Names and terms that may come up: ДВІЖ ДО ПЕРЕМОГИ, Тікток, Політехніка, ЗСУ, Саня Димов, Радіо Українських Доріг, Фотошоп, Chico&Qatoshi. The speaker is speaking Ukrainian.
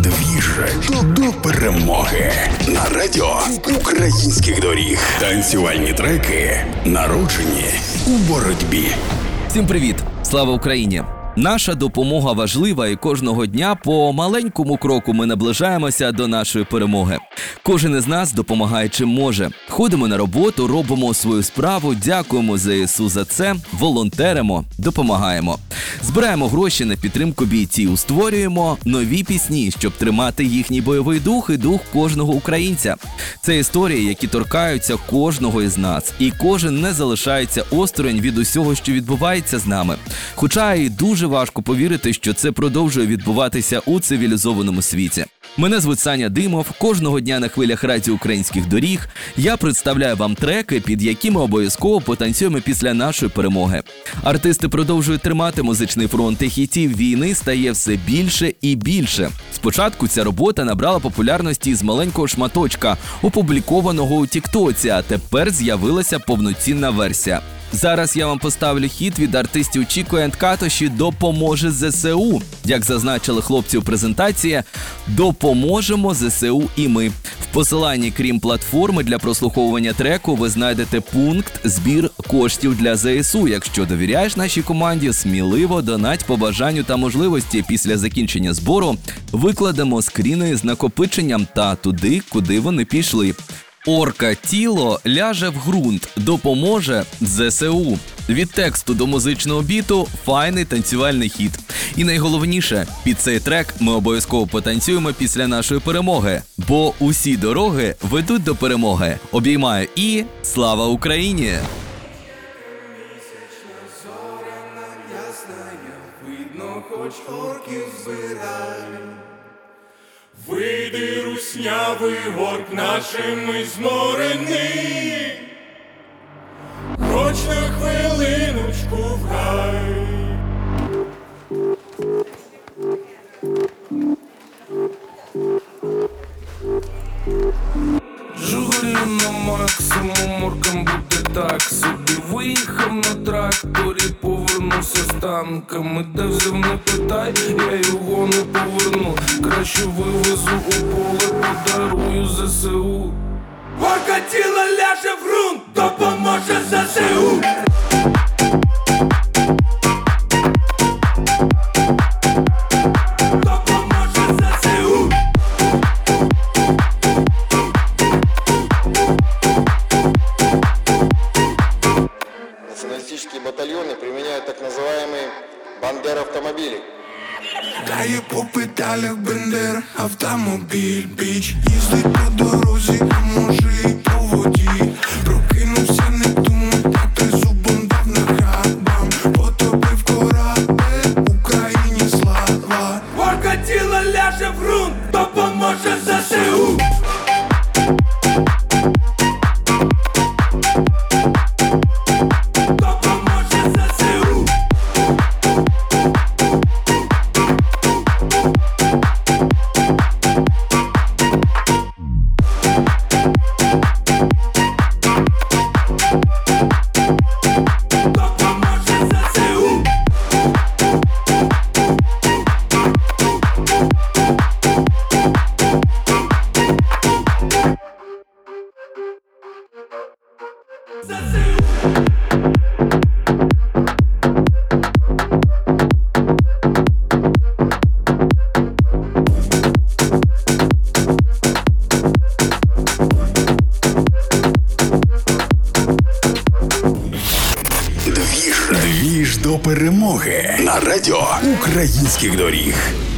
Двіж до перемоги на радіо Українських доріг. Танцювальні треки, народжені у боротьбі. Всім привіт! Слава Україні! Наша допомога важлива, і кожного дня по маленькому кроку ми наближаємося до нашої перемоги. Кожен із нас допомагає чим може. Ходимо на роботу, робимо свою справу, дякуємо ЗСУ за це, волонтеримо, допомагаємо. Збираємо гроші на підтримку бійців, створюємо нові пісні, щоб тримати їхній бойовий дух і дух кожного українця. Це історії, які торкаються кожного із нас. І кожен не залишається осторонь від усього, що відбувається з нами. Хоча і дуже важко повірити, що це продовжує відбуватися у цивілізованому світі. Мене звуть Саня Димов, кожного дня на хвилях Радіо Українських Доріг я представляю вам треки, під які ми обов'язково потанцюємо після нашої перемоги. Артисти продовжують тримати музичний фронт, і хітів війни стає все більше і більше. Спочатку ця робота набрала популярності з маленького шматочка, опублікованого у Тіктоці, а тепер з'явилася повноцінна версія. Зараз я вам поставлю хіт від артистів Chico&Qatoshi «Допоможе ЗСУ». Як зазначили хлопці у презентації, допоможемо ЗСУ і ми. В посиланні, крім платформи для прослуховування треку, ви знайдете пункт «Збір коштів для ЗСУ». Якщо довіряєш нашій команді, сміливо донать по бажанню та можливості. Після закінчення збору викладемо скріни з накопиченням та туди, куди вони пішли. Орка тіло ляже в ґрунт, допоможе ЗСУ. Від тексту до музичного біту – файний танцювальний хіт. І найголовніше, під цей трек ми обов'язково потанцюємо після нашої перемоги. Бо усі дороги ведуть до перемоги. Обіймаю і слава Україні! Вийди, руснявий орк, нашими зморений, хоч на хвилиночку в рай. Жугальним максимум оркам буде так собі. Виїхав на тракторі, повернувся з танками. Де взяв, не питай, я його не поверну. Краще вивезу у поле, подарую ЗСУ. Орка тіло ляже в ґрунт, допоможе ЗСУ. Батальоны применяют так называемые бандер-автомобили. Да и по педалях бендер, автомобиль, бич. Ездить по дорозі, а може і по воді. Прокинувся, не думав, а ти зубом дав на хабам. Потопив корабель, Україні слава. Орка тіло ляже в ґрунт, допоможе ЗСУ. Двіж до перемоги на радіо Українських доріг.